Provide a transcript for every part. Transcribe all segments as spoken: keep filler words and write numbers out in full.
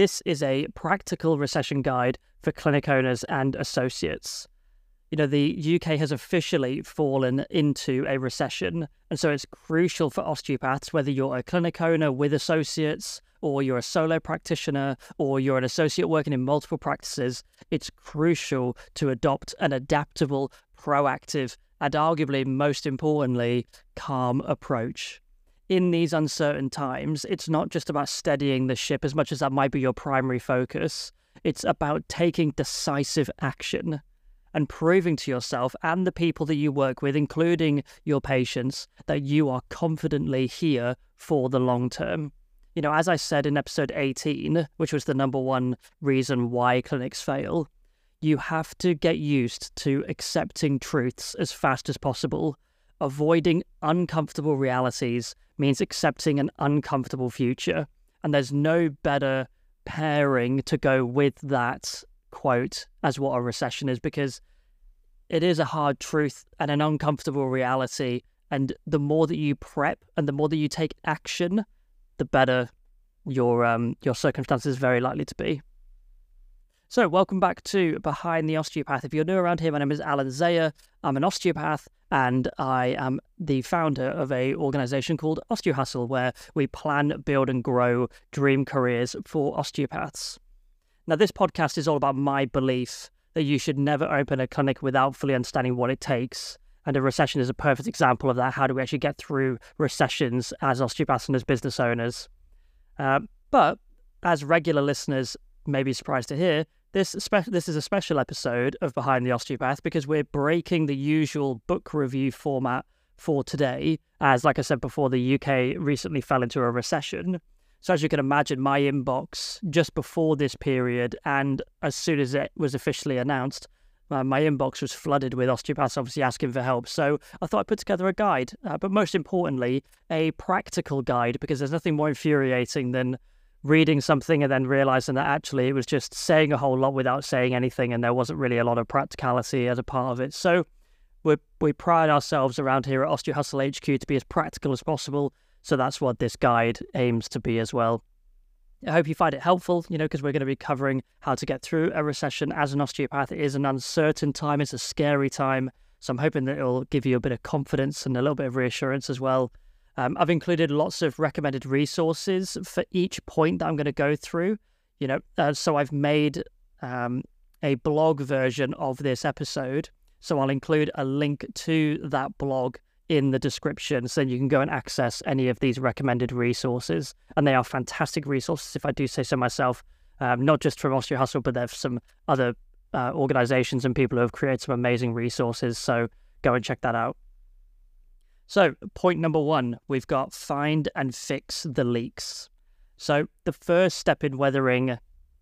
This is a practical recession guide for clinic owners and associates. You know, the U K has officially fallen into a recession, and so it's crucial for osteopaths, whether you're a clinic owner with associates, or you're a solo practitioner, or you're an associate working in multiple practices, it's crucial to adopt an adaptable, proactive, and arguably, most importantly, calm approach. In these uncertain times, it's not just about steadying the ship, as much as that might be your primary focus. It's about taking decisive action and proving to yourself and the people that you work with, including your patients, that you are confidently here for the long term. You know, as I said in episode eighteen, which was the number one reason why clinics fail, you have to get used to accepting truths as fast as possible. Avoiding uncomfortable realities means accepting an uncomfortable future. And there's no better pairing to go with that quote as what a recession is, because it is a hard truth and an uncomfortable reality. And the more that you prep and the more that you take action, the better your um, your circumstances are very likely to be. So welcome back to Behind the Osteopath. If you're new around here, my name is Alan Zaia. I'm an osteopath and I am the founder of an organisation called OsteoHustle, where we plan, build and grow dream careers for osteopaths. Now, this podcast is all about my belief that you should never open a clinic without fully understanding what it takes. And a recession is a perfect example of that. How do we actually get through recessions as osteopaths and as business owners? Uh, but as regular listeners may be surprised to hear, this, spe- this is a special episode of Behind the Osteopath, because we're breaking the usual book review format for today. As, like I said before, the U K recently fell into a recession. So as you can imagine, my inbox just before this period and as soon as it was officially announced, my inbox was flooded with osteopaths obviously asking for help. So I thought I'd put together a guide, uh, but most importantly, a practical guide, because there's nothing more infuriating than reading something and then realizing that actually it was just saying a whole lot without saying anything, and there wasn't really a lot of practicality as a part of it. So we we pride ourselves around here at OsteoHustle H Q to be as practical as possible. So that's what this guide aims to be as well. I hope you find it helpful, you know, because we're going to be covering how to get through a recession as an osteopath. It is an uncertain time. It's a scary time. So I'm hoping that it'll give you a bit of confidence and a little bit of reassurance as well. Um, I've included lots of recommended resources for each point that I'm going to go through, you know, uh, so I've made um, a blog version of this episode. So I'll include a link to that blog in the description, so you can go and access any of these recommended resources. And they are fantastic resources, if I do say so myself, um, not just from OsteoHustle, but there's some other uh, organizations and people who have created some amazing resources. So go and check that out. So point number one, we've got find and fix the leaks. So the first step in weathering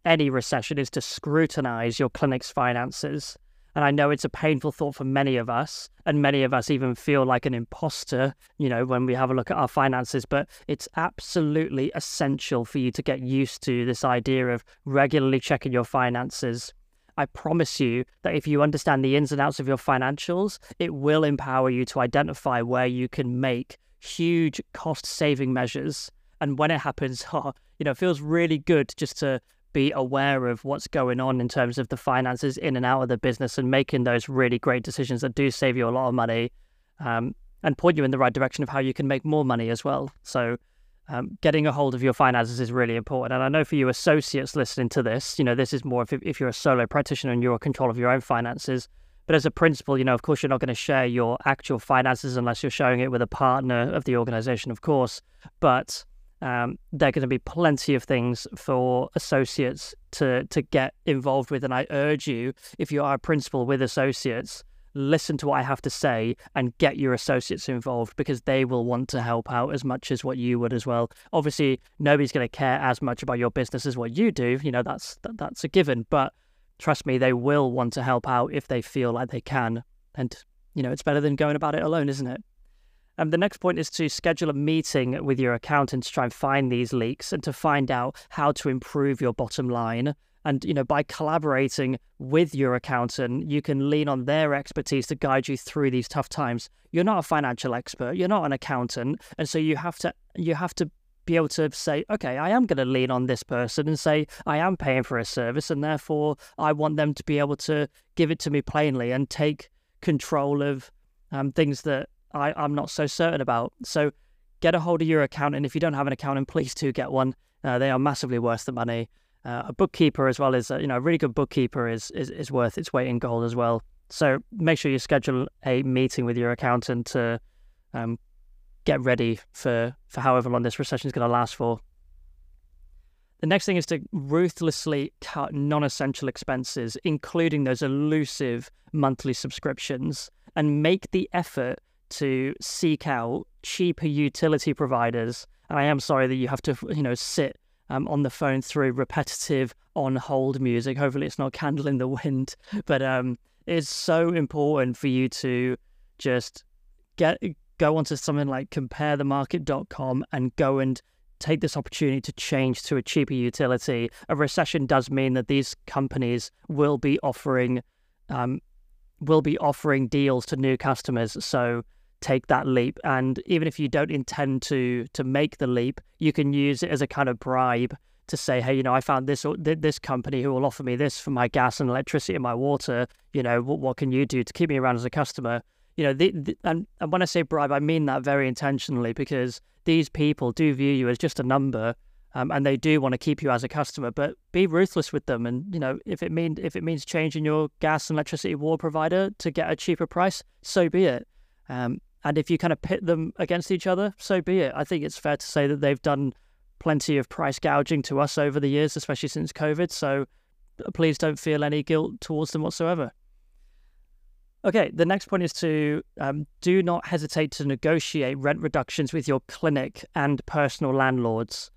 any recession is to scrutinize your clinic's finances. And I know it's a painful thought for many of us, and many of us even feel like an imposter, you know, when we have a look at our finances, but it's absolutely essential for you to get used to this idea of regularly checking your finances. I promise you that if you understand the ins and outs of your financials, it will empower you to identify where you can make huge cost-saving measures. And when it happens, oh, you know, it feels really good just to be aware of what's going on in terms of the finances in and out of the business, and making those really great decisions that do save you a lot of money um, and point you in the right direction of how you can make more money as well. So um, getting a hold of your finances is really important. And I know for you associates listening to this, you know, this is more if, if you're a solo practitioner and you're in control of your own finances. But as a principle, you know, of course, you're not going to share your actual finances unless you're sharing it with a partner of the organization, of course. But Um, there are going to be plenty of things for associates to, to get involved with. And I urge you, if you are a principal with associates, listen to what I have to say and get your associates involved, because they will want to help out as much as what you would as well. Obviously, nobody's going to care as much about your business as what you do. You know, that's that, that's a given. But trust me, they will want to help out if they feel like they can. And, you know, it's better than going about it alone, isn't it? Um, the next point is to schedule a meeting with your accountant to try and find these leaks and to find out how to improve your bottom line. And, you know, by collaborating with your accountant, you can lean on their expertise to guide you through these tough times. You're not a financial expert. You're not an accountant. And so you have to you have to be able to say, okay, I am going to lean on this person and say, I am paying for a service, and therefore I want them to be able to give it to me plainly and take control of um, things that I, I'm not so certain about. So get a hold of your accountant. If you don't have an accountant, please do get one. Uh, they are massively worth the money. Uh, a bookkeeper as well is, uh, you know, a really good bookkeeper is, is is worth its weight in gold as well. So make sure you schedule a meeting with your accountant to um, get ready for, for however long this recession is going to last for. The next thing is to ruthlessly cut non-essential expenses, including those elusive monthly subscriptions, and make the effort to seek out cheaper utility providers. And I am sorry that you have to, you know, sit um, on the phone through repetitive on-hold music. Hopefully it's not Candle in the Wind, but um, it's so important for you to just get go onto something like compare the market dot com and go and take this opportunity to change to a cheaper utility. A recession does mean that these companies will be offering um, will be offering deals to new customers. So take that leap. And even if you don't intend to to make the leap, you can use it as a kind of bribe to say, hey, you know, I found this this company who will offer me this for my gas and electricity and my water. You know, what, what can you do to keep me around as a customer? You know, the, the, and, and when I say bribe, I mean that very intentionally, because these people do view you as just a number, um, and they do want to keep you as a customer. But be ruthless with them, and you know, if it mean if it means changing your gas and electricity water provider to get a cheaper price, so be it. Um, and if you kind of pit them against each other, so be it. I think it's fair to say that they've done plenty of price gouging to us over the years, especially since COVID. So please don't feel any guilt towards them whatsoever. Okay, the next point is to um, do not hesitate to negotiate rent reductions with your clinic and personal landlords.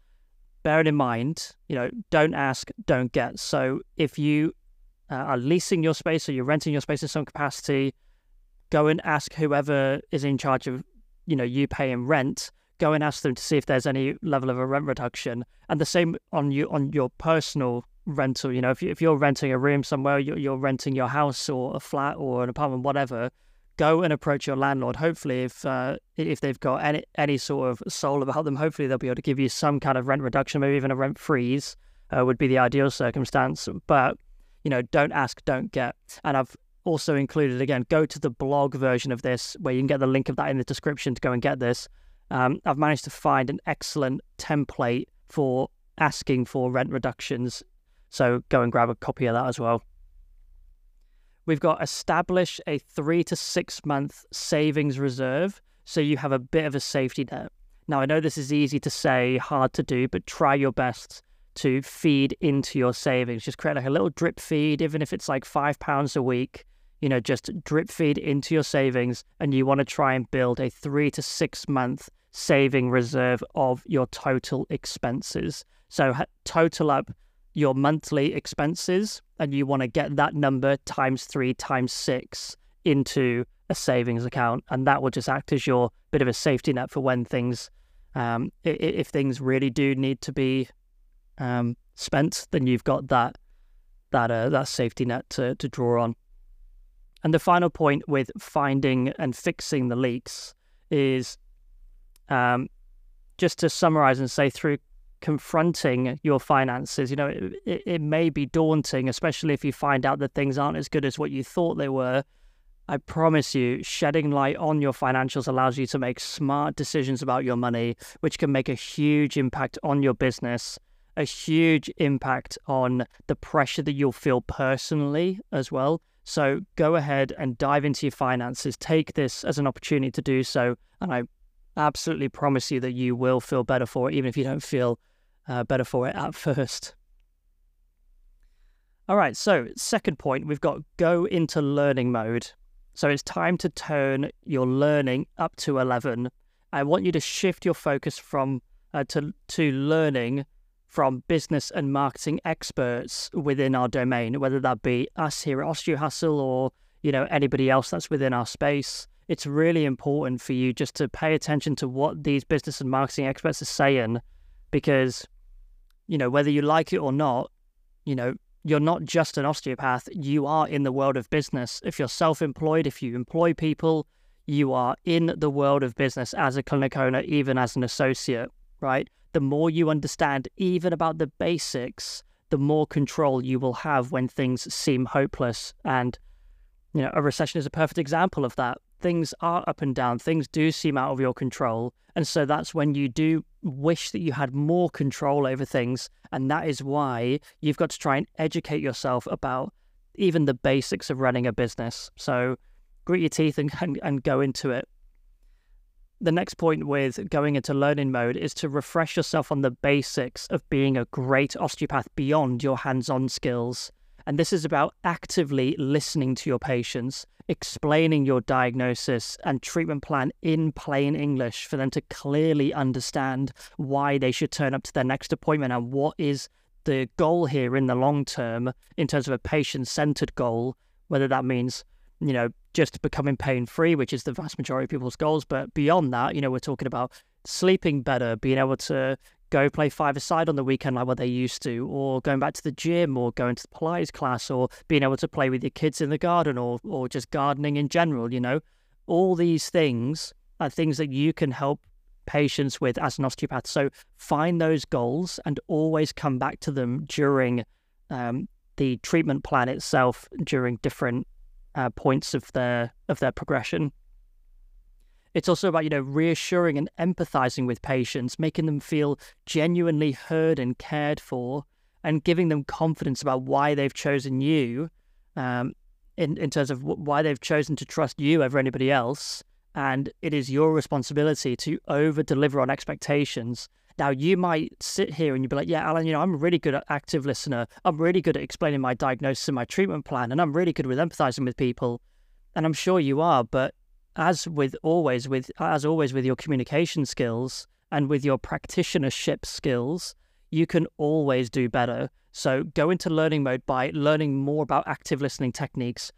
Bearing in mind, you know, don't ask, don't get. So if you uh, are leasing your space or you're renting your space in some capacity, go and ask whoever is in charge of, you know, you paying rent. Go and ask them to see if there's any level of a rent reduction. And the same on you on your personal rental. You know, if, you, if you're renting a room somewhere, you're, you're renting your house or a flat or an apartment, whatever, go and approach your landlord. Hopefully, if uh, if they've got any, any sort of soul about them, hopefully they'll be able to give you some kind of rent reduction. Maybe even a rent freeze uh, would be the ideal circumstance. But, you know, don't ask, don't get. And I've also included, again, go to the blog version of this where you can get the link of that in the description to go and get this. Um, I've managed to find an excellent template for asking for rent reductions. So go and grab a copy of that as well. We've got establish a three to six month savings reserve so you have a bit of a safety net. Now, I know this is easy to say, hard to do, but try your best to feed into your savings. Just create like a little drip feed, even if it's like five pounds a week. You know, just drip feed into your savings, and you want to try and build a three to six month saving reserve of your total expenses. So total up your monthly expenses, and you want to get that number times three times six into a savings account, and that will just act as your bit of a safety net for when things, um, if things really do need to be um, spent, then you've got that that uh, that safety net to to draw on. And the final point with finding and fixing the leaks is um, just to summarize and say, through confronting your finances, you know, it, it may be daunting, especially if you find out that things aren't as good as what you thought they were. I promise you, shedding light on your financials allows you to make smart decisions about your money, which can make a huge impact on your business, a huge impact on the pressure that you'll feel personally as well. So go ahead and dive into your finances. Take this as an opportunity to do so. And I absolutely promise you that you will feel better for it, even if you don't feel uh, better for it at first. All right, so second point, we've got go into learning mode. So it's time to turn your learning up to eleven. I want you to shift your focus from uh, to, to learning from business and marketing experts within our domain, whether that be us here at OsteoHustle or, you know, anybody else that's within our space. It's really important for you just to pay attention to what these business and marketing experts are saying, because, you know, whether you like it or not, you know, you're not just an osteopath. You are in the world of business. If you're self-employed, if you employ people, you are in the world of business as a clinic owner, even as an associate, right? the more you understand even about the basics, the more control you will have when things seem hopeless. And, you know, a recession is a perfect example of that. Things are up and down. Things do seem out of your control. And so that's when you do wish that you had more control over things. And that is why you've got to try and educate yourself about even the basics of running a business. So grit your teeth and, and, and go into it. The next point with going into learning mode is to refresh yourself on the basics of being a great osteopath beyond your hands-on skills. And this is about actively listening to your patients, explaining your diagnosis and treatment plan in plain English for them to clearly understand why they should turn up to their next appointment and what is the goal here in the long term in terms of a patient-centered goal, whether that means, you know, just becoming pain-free, which is the vast majority of people's goals. But beyond that, you know, we're talking about sleeping better, being able to go play five-a-side on the weekend like what they used to, or going back to the gym, or going to the Pilates class, or being able to play with your kids in the garden, or or just gardening in general, you know. All these things are things that you can help patients with as an osteopath. So find those goals and always come back to them during um, the treatment plan itself, during different Uh, points of their of their progression. It's also about, you know, reassuring and empathizing with patients, making them feel genuinely heard and cared for, and giving them confidence about why they've chosen you, um, in, in terms of w- why they've chosen to trust you over anybody else. And it is your responsibility to over deliver on expectations. Now, you might sit here and you'd be like, yeah, Alan, you know, I'm really good at active listener. I'm really good at explaining my diagnosis and my treatment plan. And I'm really good with empathizing with people. And I'm sure you are. But as with always, with as always, with your communication skills and with your practitionership skills, you can always do better. So go into learning mode by learning more about active listening techniques.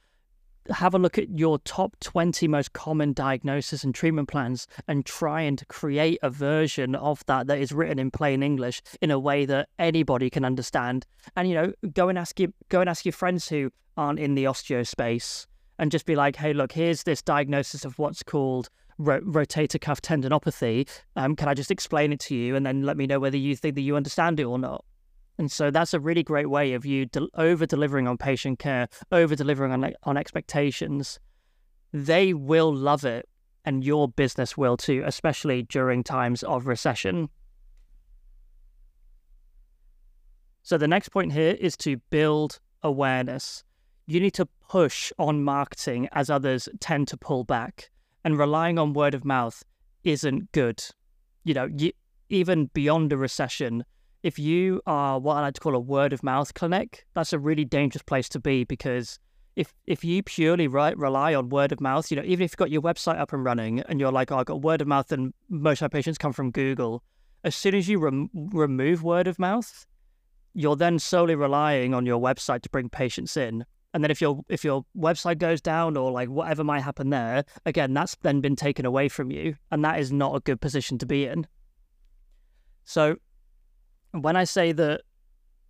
Have a look at your top twenty most common diagnosis and treatment plans and try and create a version of that that is written in plain English in a way that anybody can understand. And, you know, go and ask your, go and ask your friends who aren't in the osteo space and just be like, hey, look, here's this diagnosis of what's called ro- rotator cuff tendinopathy. Um, can I just explain it to you? And then let me know whether you think that you understand it or not. And so that's a really great way of you de- over-delivering on patient care, over-delivering on, on expectations. They will love it, and your business will too, especially during times of recession. So the next point here is to build awareness. You need to push on marketing as others tend to pull back, and relying on word of mouth isn't good. You know, you, even beyond a recession, if you are what I like to call a word-of-mouth clinic, that's a really dangerous place to be, because if if you purely right, rely on word-of-mouth, you know, even if you've got your website up and running and you're like, oh, I've got word-of-mouth and most of my patients come from Google, as soon as you rem- remove word-of-mouth, you're then solely relying on your website to bring patients in. And then if your if your website goes down or like whatever might happen there, again, that's then been taken away from you, and that is not a good position to be in. So when I say that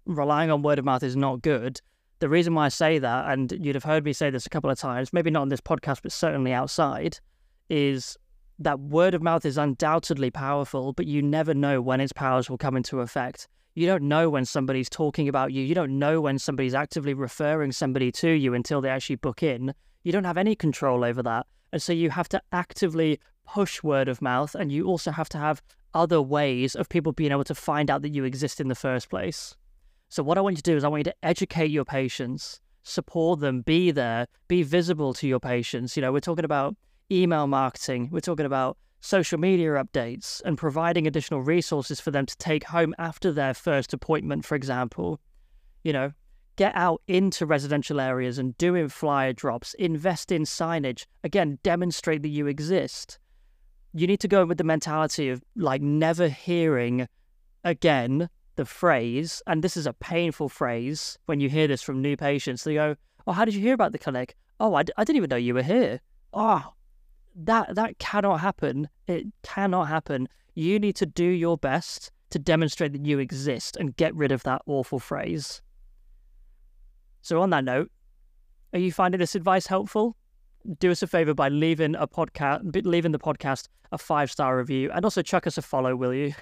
relying on word of mouth is not good, the reason why I say that, and you'd have heard me say this a couple of times, maybe not on this podcast, but certainly outside, is that word of mouth is undoubtedly powerful, but you never know when its powers will come into effect. You don't know when somebody's talking about you. You don't know when somebody's actively referring somebody to you until they actually book in. You don't have any control over that. And so you have to actively push word of mouth, and you also have to have other ways of people being able to find out that you exist in the first place. So what I want you to do is I want you to educate your patients, support them, be there, be visible to your patients. You know, we're talking about email marketing, we're talking about social media updates and providing additional resources for them to take home after their first appointment, for example. You know, get out into residential areas and doing flyer drops, invest in signage, again, demonstrate that you exist. You need to go in with the mentality of like never hearing again the phrase, and this is a painful phrase when you hear this from new patients. They go, oh, how did you hear about the clinic? Oh, I, d- I didn't even know you were here. Oh, that, that cannot happen. It cannot happen. You need to do your best to demonstrate that you exist and get rid of that awful phrase. So on that note, are you finding this advice helpful? Do us a favor by leaving a podcast, leaving the podcast a five-star review, and also chuck us a follow, will you?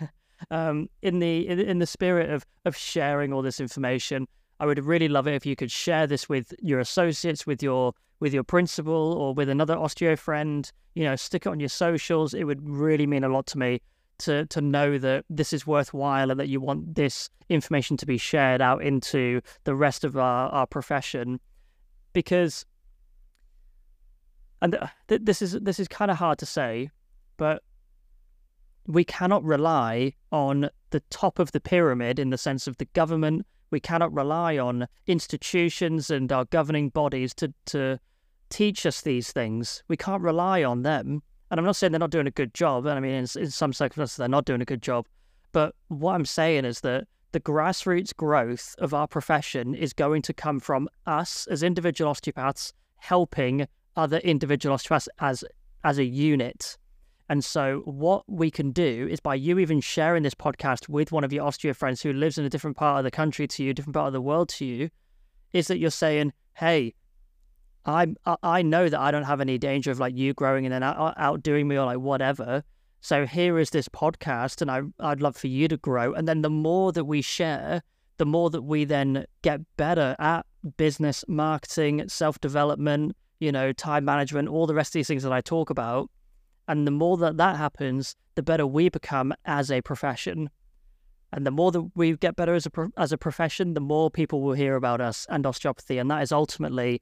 um, in the in, in the spirit of of sharing all this information, I would really love it if you could share this with your associates, with your with your principal, or with another osteo friend. You know, stick it on your socials. It would really mean a lot to me to to know that this is worthwhile and that you want this information to be shared out into the rest of our, our profession. Because, and th this is this is kind of hard to say, but we cannot rely on the top of the pyramid in the sense of the government. We cannot rely on institutions and our governing bodies to, to teach us these things. We can't rely on them. And I'm not saying they're not doing a good job. And I mean, in, in some circumstances, they're not doing a good job. But what I'm saying is that the grassroots growth of our profession is going to come from us as individual osteopaths helping other individual osteopaths as, as a unit. And so what we can do is, by you even sharing this podcast with one of your osteo friends who lives in a different part of the country to you, different part of the world to you, is that you're saying, hey, I I know that I don't have any danger of like you growing and then out, outdoing me or like whatever. So here is this podcast, and I, I'd love for you to grow. And then the more that we share, the more that we then get better at business, marketing, self-development, you know, time management, all the rest of these things that I talk about. And the more that that happens, the better we become as a profession. And the more that we get better as a, pro as a profession, the more people will hear about us and osteopathy. And that is ultimately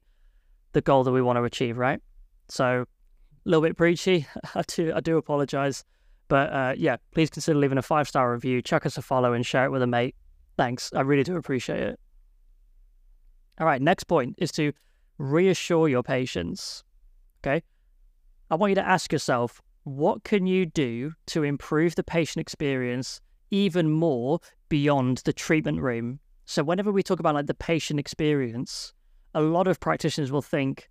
the goal that we want to achieve, right? So a little bit preachy. I do, I do apologize. But uh, yeah, please consider leaving a five star review, chuck us a follow, and share it with a mate. Thanks. I really do appreciate it. All right, next point is to reassure your patients, okay? I want you to ask yourself, what can you do to improve the patient experience even more beyond the treatment room? So whenever we talk about like the patient experience, a lot of practitioners will think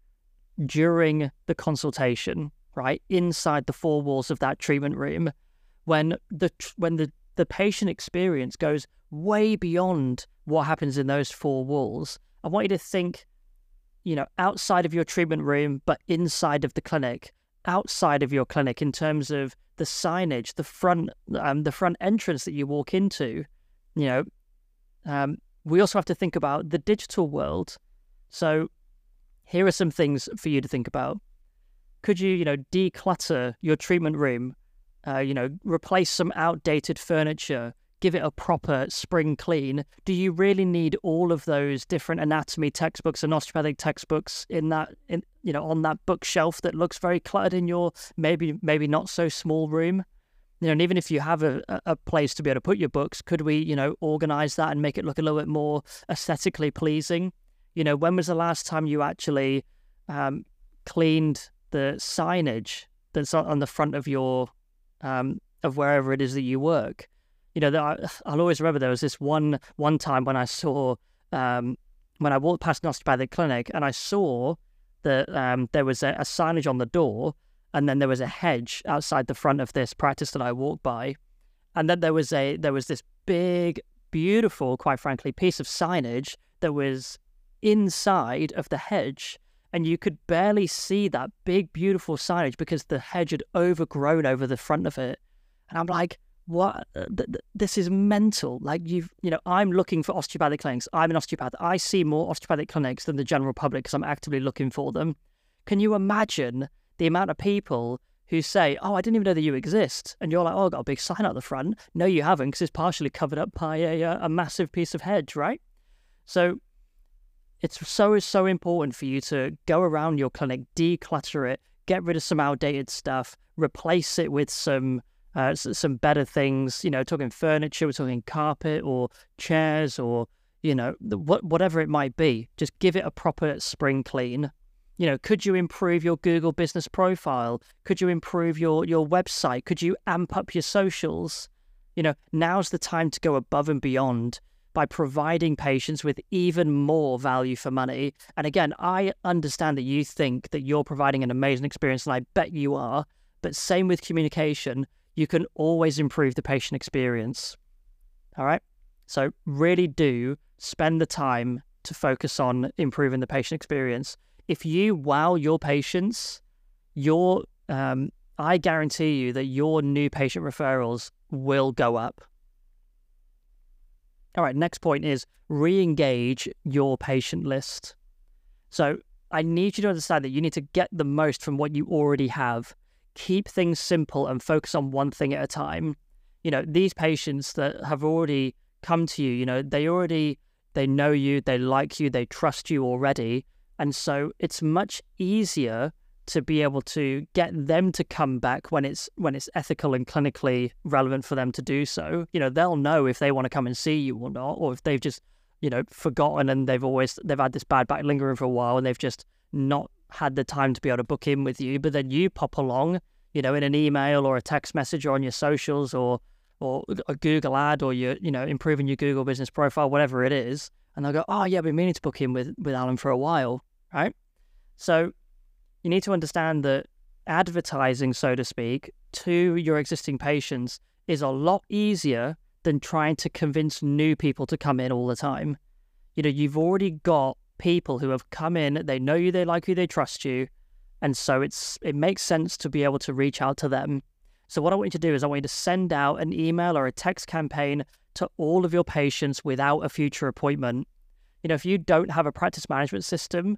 during the consultation, right, inside the four walls of that treatment room, when the when the, the patient experience goes way beyond what happens in those four walls. I want you to think, you know, outside of your treatment room, but inside of the clinic. Outside of your clinic in terms of the signage, the front um, the front entrance that you walk into, you know, um, we also have to think about the digital world. So here are some things for you to think about. Could you, you know, declutter your treatment room, uh, you know, replace some outdated furniture, give it a proper spring clean? Do you really need all of those different anatomy textbooks and osteopathic textbooks in that, in, you know, on that bookshelf that looks very cluttered in your maybe maybe not so small room? You know, and even if you have a, a place to be able to put your books, could we, you know, organize that and make it look a little bit more aesthetically pleasing? You know, when was the last time you actually um, cleaned the signage that's on the front of your, um, of wherever it is that you work? You know, I, I'll always remember there was this one one time when I saw, um, when I walked past an osteopathic clinic, and I saw that um, there was a, a signage on the door, and then there was a hedge outside the front of this practice that I walked by, and then there was a there was this big, beautiful, quite frankly, piece of signage that was inside of the hedge, and you could barely see that big, beautiful signage because the hedge had overgrown over the front of it, and I'm like, what? This is mental. Like, you've, you know, I'm looking for osteopathic clinics. I'm an osteopath. I see more osteopathic clinics than the general public because I'm actively looking for them. Can you imagine the amount of people who say, oh, I didn't even know that you exist? And you're like, oh, I've got a big sign out the front. No, you haven't, because it's partially covered up by a, a massive piece of hedge, right? So it's so, so important for you to go around your clinic, declutter it, get rid of some outdated stuff, replace it with some Uh, some better things. You know, talking furniture, we're talking carpet or chairs or, you know, what whatever it might be. Just give it a proper spring clean. You know, could you improve your Google business profile? Could you improve your, your website? Could you amp up your socials? You know, now's the time to go above and beyond by providing patients with even more value for money. And again, I understand that you think that you're providing an amazing experience, and I bet you are, but same with communication. You can always improve the patient experience, all right? So really do spend the time to focus on improving the patient experience. If you wow your patients, your, um, I guarantee you that your new patient referrals will go up. All right, next point is re-engage your patient list. So I need you to understand that you need to get the most from what you already have. Keep things simple and focus on one thing at a time. You know, these patients that have already come to you, you know, they already, they know you, they like you, they trust you already. And so it's much easier to be able to get them to come back when it's when it's ethical and clinically relevant for them to do so. You know, they'll know if they want to come and see you or not, or if they've just, you know, forgotten and they've always, they've had this bad back lingering for a while and they've just not had the time to be able to book in with you. But then you pop along, you know, in an email or a text message or on your socials or or a Google ad or your, you know, improving your Google business profile, whatever it is. And they'll go, oh yeah, I've been meaning to book in with, with Alan for a while, right? So you need to understand that advertising, so to speak, to your existing patients is a lot easier than trying to convince new people to come in all the time. You know, you've already got people who have come in, they know you, they like you, they trust you. And so it's it makes sense to be able to reach out to them. So what I want you to do is I want you to send out an email or a text campaign to all of your patients without a future appointment. You know, if you don't have a practice management system,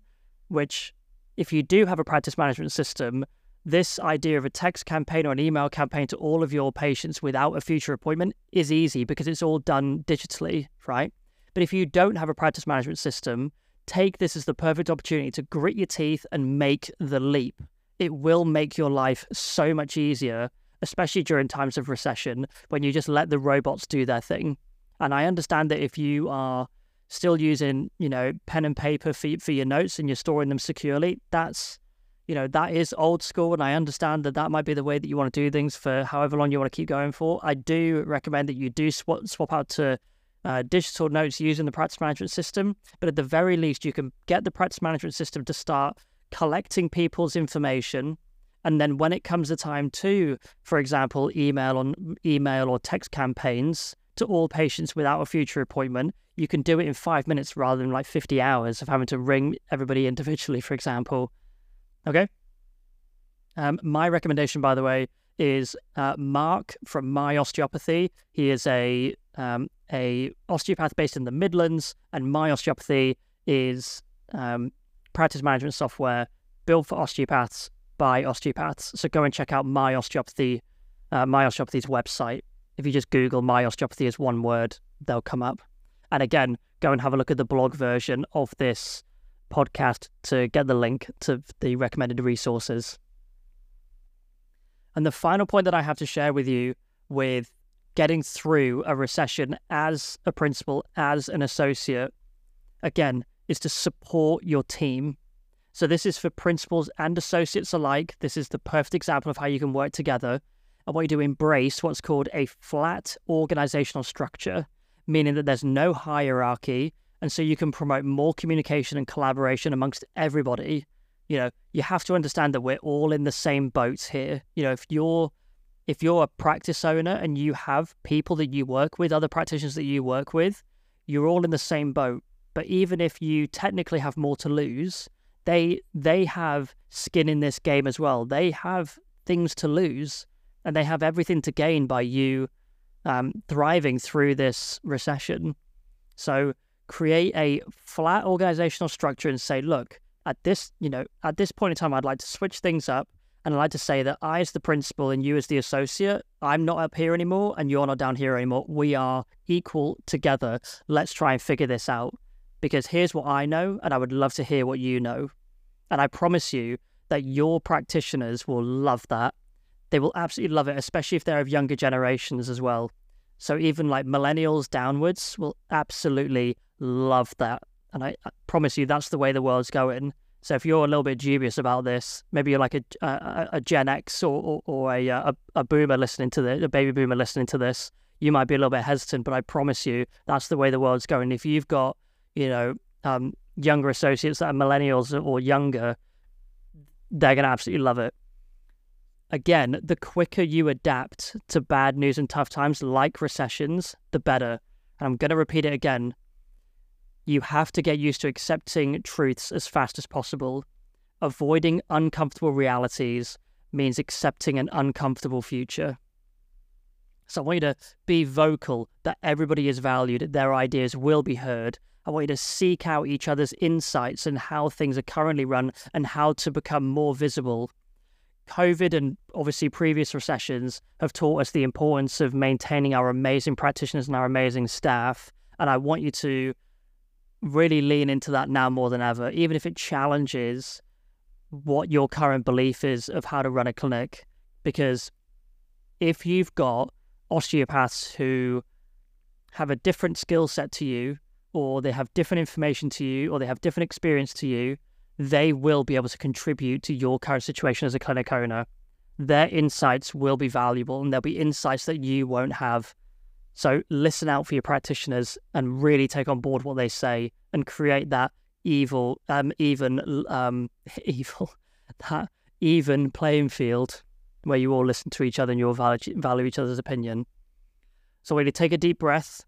which... If you do have a practice management system, this idea of a text campaign or an email campaign to all of your patients without a future appointment is easy because it's all done digitally, right? But if you don't have a practice management system, take this as the perfect opportunity to grit your teeth and make the leap. It will make your life so much easier, especially during times of recession, when you just let the robots do their thing. And I understand that if you are still using, you know, pen and paper for, for your notes and you're storing them securely, that's, you know, that is old school. And I understand that that might be the way that you want to do things for however long you want to keep going for. I do recommend that you do swap, swap out to uh, digital notes using the practice management system. But at the very least, you can get the practice management system to start collecting people's information. And then when it comes the time to, for example, email on email or text campaigns to all patients without a future appointment, you can do it in five minutes rather than like fifty hours of having to ring everybody individually, for example. Okay. Um, my recommendation, by the way, is uh, Mark from My Osteopathy. He is a um, a osteopath based in the Midlands, and My Osteopathy is um, practice management software built for osteopaths by osteopaths. So go and check out My Osteopathy, uh, My Osteopathy's website. If you just Google My Osteopathy as one word, they'll come up. And again, go and have a look at the blog version of this podcast to get the link to the recommended resources. And the final point that I have to share with you with getting through a recession as a principal, as an associate, again, is to support your team. So this is for principals and associates alike. This is the perfect example of how you can work together. I want you to embrace what's called a flat organizational structure, meaning that there's no hierarchy, and so you can promote more communication and collaboration amongst everybody. You know, you have to understand that we're all in the same boat here. You know, if you're if you're a practice owner and you have people that you work with, other practitioners that you work with, you're all in the same boat. But even if you technically have more to lose, they they have skin in this game as well. They have things to lose, and they have everything to gain by you Um, thriving through this recession. So create a flat organizational structure and say, look, at this, you know, at this point in time, I'd like to switch things up, and I'd like to say that I, as the principal, and you, as the associate, I'm not up here anymore, and you're not down here anymore. We are equal together. Let's try and figure this out, because here's what I know, and I would love to hear what you know. And I promise you that your practitioners will love that. They will absolutely love it, especially if they're of younger generations as well. So even like millennials downwards will absolutely love that. And I promise you, that's the way the world's going. So if you're a little bit dubious about this, maybe you're like a a, a Gen X or or, or a, a a boomer listening to this, a baby boomer listening to this, you might be a little bit hesitant. But I promise you, that's the way the world's going. If you've got, you know, um, younger associates that are millennials or younger, they're going to absolutely love it. Again, the quicker you adapt to bad news and tough times like recessions, the better. And I'm going to repeat it again. You have to get used to accepting truths as fast as possible. Avoiding uncomfortable realities means accepting an uncomfortable future. So I want you to be vocal that everybody is valued, their ideas will be heard. I want you to seek out each other's insights and how things are currently run and how to become more visible. COVID and obviously previous recessions have taught us the importance of maintaining our amazing practitioners and our amazing staff. And I want you to really lean into that now more than ever, even if it challenges what your current belief is of how to run a clinic. Because if you've got osteopaths who have a different skill set to you, or they have different information to you, or they have different experience to you, they will be able to contribute to your current situation as a clinic owner. Their insights will be valuable, and there'll be insights that you won't have. So listen out for your practitioners and really take on board what they say and create that evil, um, even, um, evil, that even playing field where you all listen to each other and you all value, value each other's opinion. So when you take a deep breath,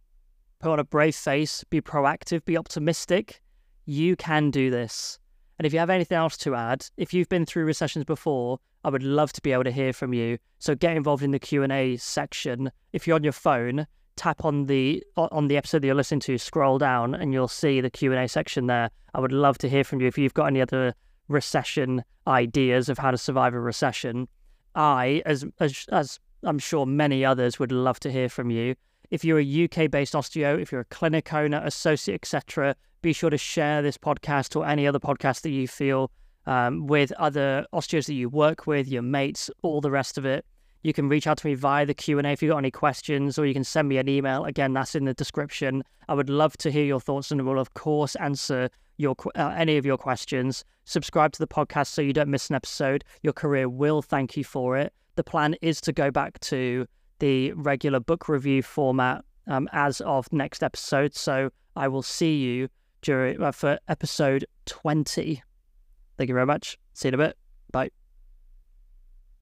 put on a brave face, be proactive, be optimistic. You can do this. And if you have anything else to add, if you've been through recessions before, I would love to be able to hear from you. So get involved in the Q and A section. If you're on your phone, tap on the on the episode that you're listening to, scroll down, and you'll see the Q and A section there. I would love to hear from you if you've got any other recession ideas of how to survive a recession. I, as as, as I'm sure many others, would love to hear from you. If you're a U K-based osteo, if you're a clinic owner, associate, et cetera, be sure to share this podcast or any other podcast that you feel um, with other osteos that you work with, your mates, all the rest of it. You can reach out to me via the Q and A if you've got any questions, or you can send me an email. Again, that's in the description. I would love to hear your thoughts, and we'll, of course, answer your uh, any of your questions. Subscribe to the podcast so you don't miss an episode. Your career will thank you for it. The plan is to go back to the regular book review format um, as of next episode. So I will see you during, uh, for episode twenty. Thank you very much. See you in a bit. Bye.